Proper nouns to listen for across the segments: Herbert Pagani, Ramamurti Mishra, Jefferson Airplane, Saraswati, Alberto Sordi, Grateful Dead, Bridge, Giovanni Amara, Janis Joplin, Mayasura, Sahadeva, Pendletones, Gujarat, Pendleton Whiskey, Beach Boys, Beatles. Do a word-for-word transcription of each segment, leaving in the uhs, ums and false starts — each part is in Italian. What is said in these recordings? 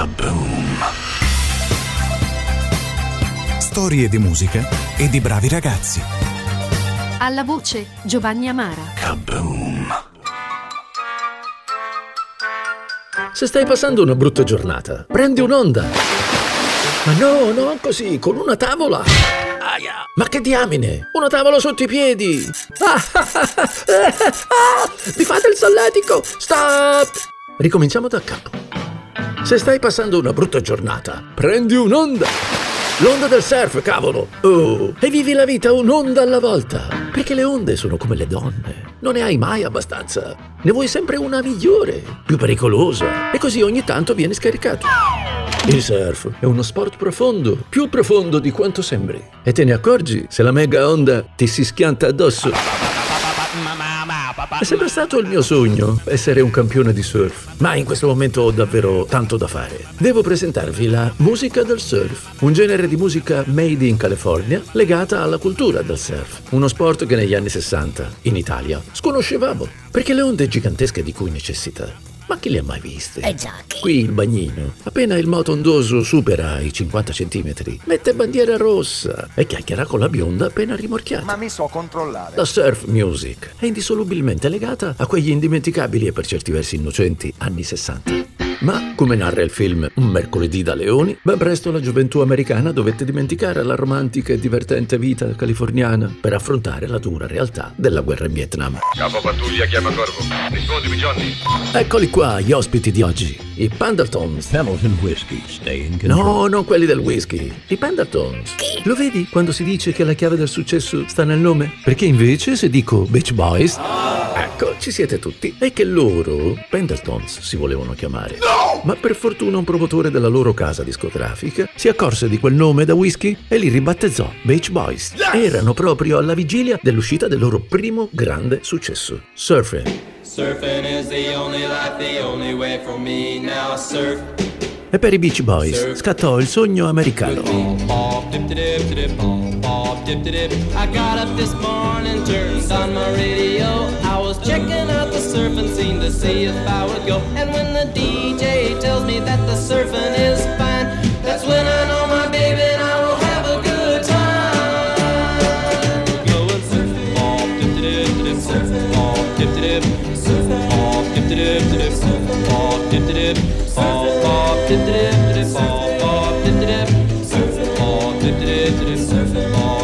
Kaboom! Storie di musica e di bravi ragazzi. Alla voce Giovanni Amara. Kaboom! Se stai passando una brutta giornata, prendi un'onda. Ma no, non così, con una tavola. Aia! Ma che diamine? Una tavola sotto i piedi. Ah, ah, ah, ah, mi fate il solletico. Stop! Ricominciamo da capo. Se stai passando una brutta giornata, prendi un'onda. L'onda del surf, cavolo. Oh, e vivi la vita un'onda alla volta. Perché le onde sono come le donne. Non ne hai mai abbastanza. Ne vuoi sempre una migliore, più pericolosa. E così ogni tanto vieni scaricato. Il surf è uno sport profondo, più profondo di quanto sembri. E te ne accorgi se la mega onda ti si schianta addosso. È sempre stato il mio sogno essere un campione di surf, ma in questo momento ho davvero tanto da fare. Devo presentarvi la musica del surf, un genere di musica made in California legata alla cultura del surf, uno sport che negli anni sessanta, in Italia, sconoscevamo, perché le onde gigantesche di cui necessita. Ma chi le ha mai viste? Eh già, chi? Qui il bagnino, appena il moto ondoso supera i cinquanta centimetri, mette bandiera rossa e chiacchiera con la bionda appena rimorchiata. Ma mi so controllare. La surf music è indissolubilmente legata a quegli indimenticabili e per certi versi innocenti anni sessanta. Ma, come narra il film Un mercoledì da leoni, ben presto la gioventù americana dovette dimenticare la romantica e divertente vita californiana per affrontare la dura realtà della guerra in Vietnam. Capo pattuglia chiama corvo. Rispondimi, Johnny. Eccoli qua gli ospiti di oggi. I Pendletones. Pendleton Whiskey, stay in control. No, non quelli del whisky. I Pendletones. Lo vedi quando si dice che la chiave del successo sta nel nome? Perché invece se dico Beach Boys... Ecco, ci siete tutti. E che loro Pendletones si volevano chiamare. No! Ma per fortuna un promotore della loro casa discografica si accorse di quel nome da whisky e li ribattezzò Beach Boys. Yes! Erano proprio alla vigilia dell'uscita del loro primo grande successo, Surfing. Surfing is the only life, the only way for me now, surf. E per i Beach Boys surf. Scattò il sogno americano. I got up this morning, turned on my radio. I was checking out the surfing scene to see if I would go. And when the D J tells me that the surfing is fine, that's when I know my baby and I will have a good time. Going surfing, all dip-dip-dip, surfing, all dip-dip-dip, surfing, all dip-dip-dip, surfing, all dip-dip-dip, surfing, all dip-dip-dip, surfing, all dip-dip-dip, surfing, all dip-dip-dip, surfing, all.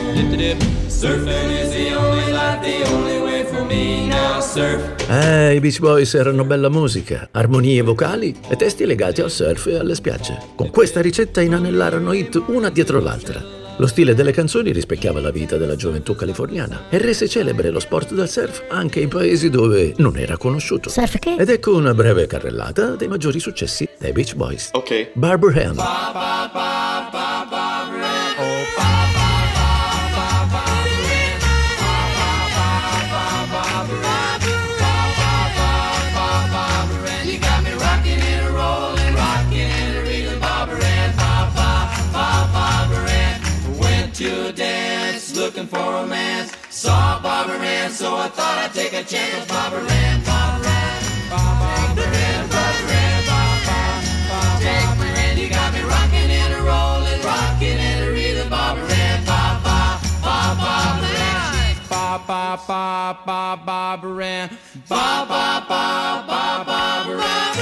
Surfing is the only life, the only way for me now, surf. Eh, i Beach Boys erano bella musica, armonie vocali e testi legati al surf e alle spiagge. Con questa ricetta inanellarono hit una dietro l'altra. Lo stile delle canzoni rispecchiava la vita della gioventù californiana e rese celebre lo sport del surf anche in paesi dove non era conosciuto. Surf che? Ed ecco una breve carrellata dei maggiori successi dei Beach Boys. Ok. Barbara Hand. Ba, ba, ba, ba, Barbara. Oh, ba. Looking for a man, saw Barbara Ann, so I thought I'd take a chance on Barbara Ann, Barbara Ann, Barbara Ann, Barbara Ann, Barbara Ann, you got me rocking and a rolling, rocking and a reeling, Barbara Ann, Barbara, Barbara Ann, Barbara, Barbara, Barbara Ann, Barbara, Barbara, Barbara Ann.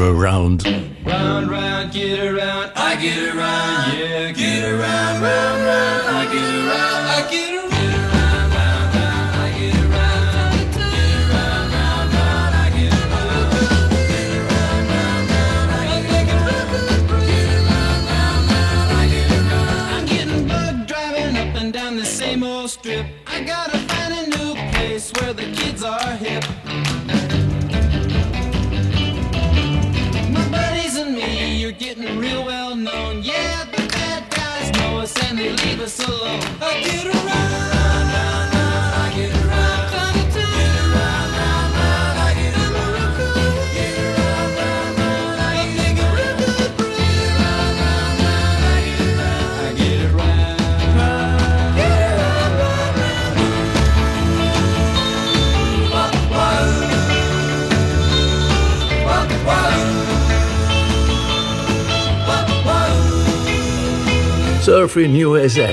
Around. Round, round, get around, I get around, yeah, get around, round, round, I get around, I get around, I get around, get around, round, round, I get around, get around, round, round, I get around, get around, round, round, I get around. I'm getting bugged driving up and down the same old strip. I gotta find a new place where the kids are hip. Getting real well known, yeah, the bad guys know us and they leave. Surfing U S A.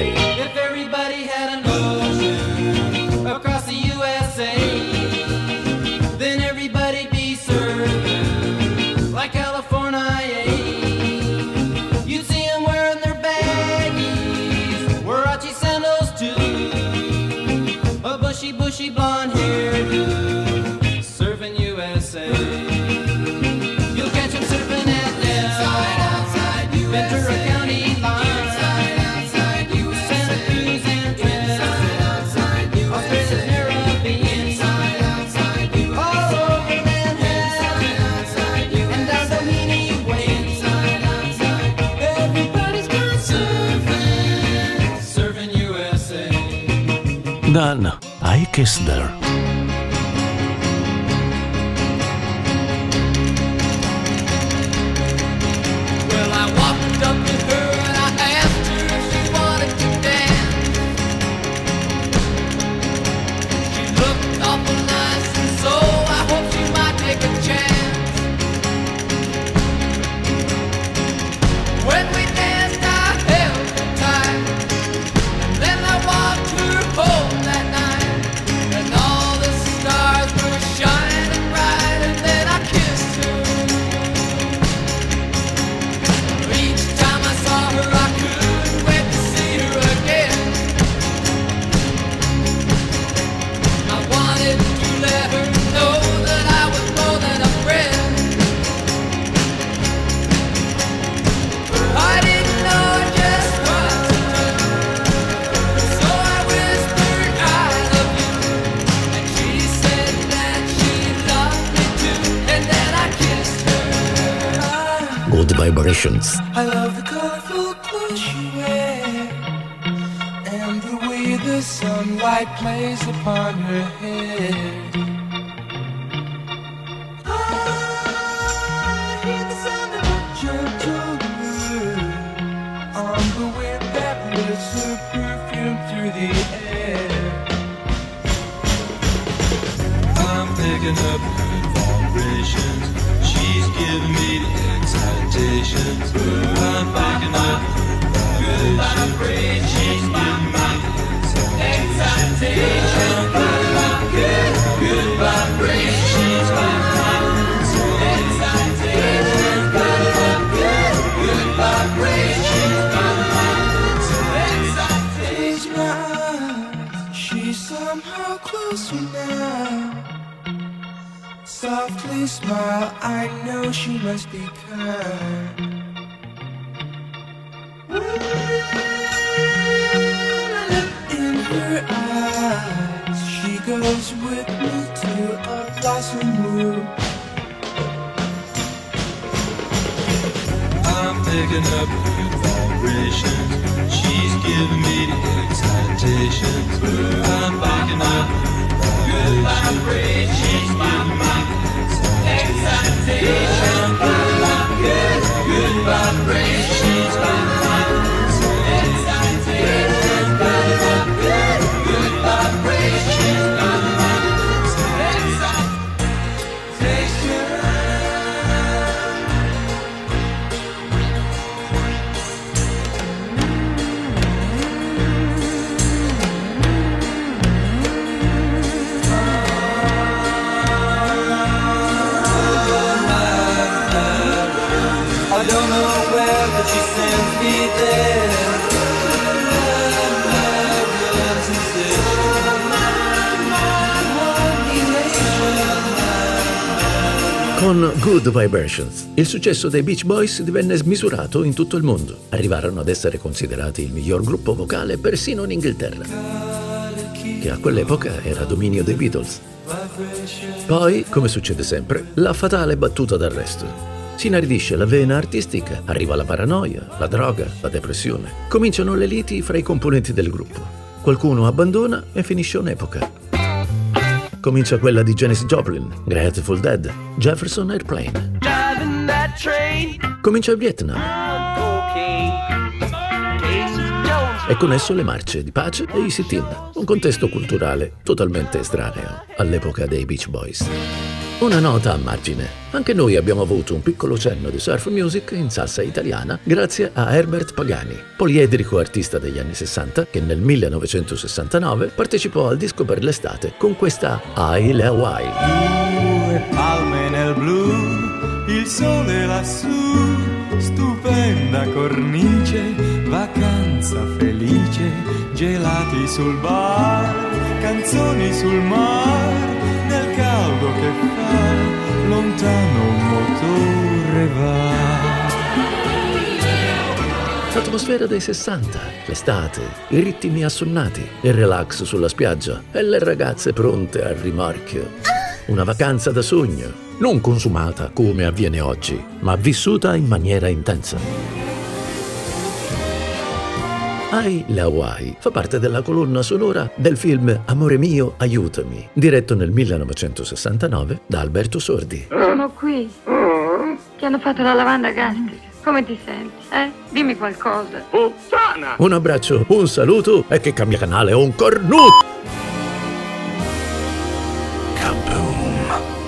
Done. I Kissed Her. Well, I walked up to her and I asked her if she wanted to dance. She looked awful nice and so I hope she might take a chance. When we danced, I held her tight and then I walked her home. Vibrations. I love the colorful clothes you wear and the way the sunlight plays upon her hair. I hear the sound of a gentle wind on the wind that lifts her perfume through the air. I'm picking up good vibrations. She's giving me the excitations. Ooh, I'm picking up good vibrations. Give me excitations. Picking up good, good vibrations. Excitations. Picking up good, good vibrations. Excitations. Excitations. My eyes, she's somehow closer now. Softly smile, I know she must be kind. When I look in her eyes, she goes with me to a blossom room. I'm picking up good vibrations. She's giving me the excitations. I'm picking up good vibrations, my mind. Excitation, good, good vibrations, my mind. Excitation, good, good vibrations, my mind. Excitation. She sends me there. Madness is there. Con Good Vibrations, il successo dei Beach Boys divenne smisurato in tutto il mondo. Arrivarono ad essere considerati il miglior gruppo vocale persino in Inghilterra, che a quell'epoca era dominio dei Beatles. Poi, come succede sempre, la fatale battuta d'arresto. Si inaridisce la vena artistica, arriva la paranoia, la droga, la depressione. Cominciano le liti fra i componenti del gruppo. Qualcuno abbandona e finisce un'epoca. Comincia quella di Janis Joplin, Grateful Dead, Jefferson Airplane. Comincia il Vietnam. E con esso le marce di pace e i sit-in, un contesto culturale totalmente estraneo all'epoca dei Beach Boys. Una nota a margine. Anche noi abbiamo avuto un piccolo cenno di surf music in salsa italiana grazie a Herbert Pagani, poliedrico artista degli anni sessanta che nel millenovecentosessantanove partecipò al disco per l'estate con questa Ai le Hawaii. Due palme nel blu, il sole lassù, stupenda cornice, vacanza felice, gelati sul bar, canzoni sul mar. Nel caldo che fa, lontano un motore va. L'atmosfera dei sessanta, l'estate, i ritmi assonnati, il relax sulla spiaggia e le ragazze pronte al rimorchio. Una vacanza da sogno, non consumata come avviene oggi, ma vissuta in maniera intensa. Ai le Hawaii fa parte della colonna sonora del film Amore mio, aiutami, diretto nel millenovecentosessantanove da Alberto Sordi. Sono qui. Ti hanno fatto la lavanda gastrica. Come ti senti? Eh? Dimmi qualcosa. Puttana! Un abbraccio, un saluto e che cambia canale un cornuto! Kaboom!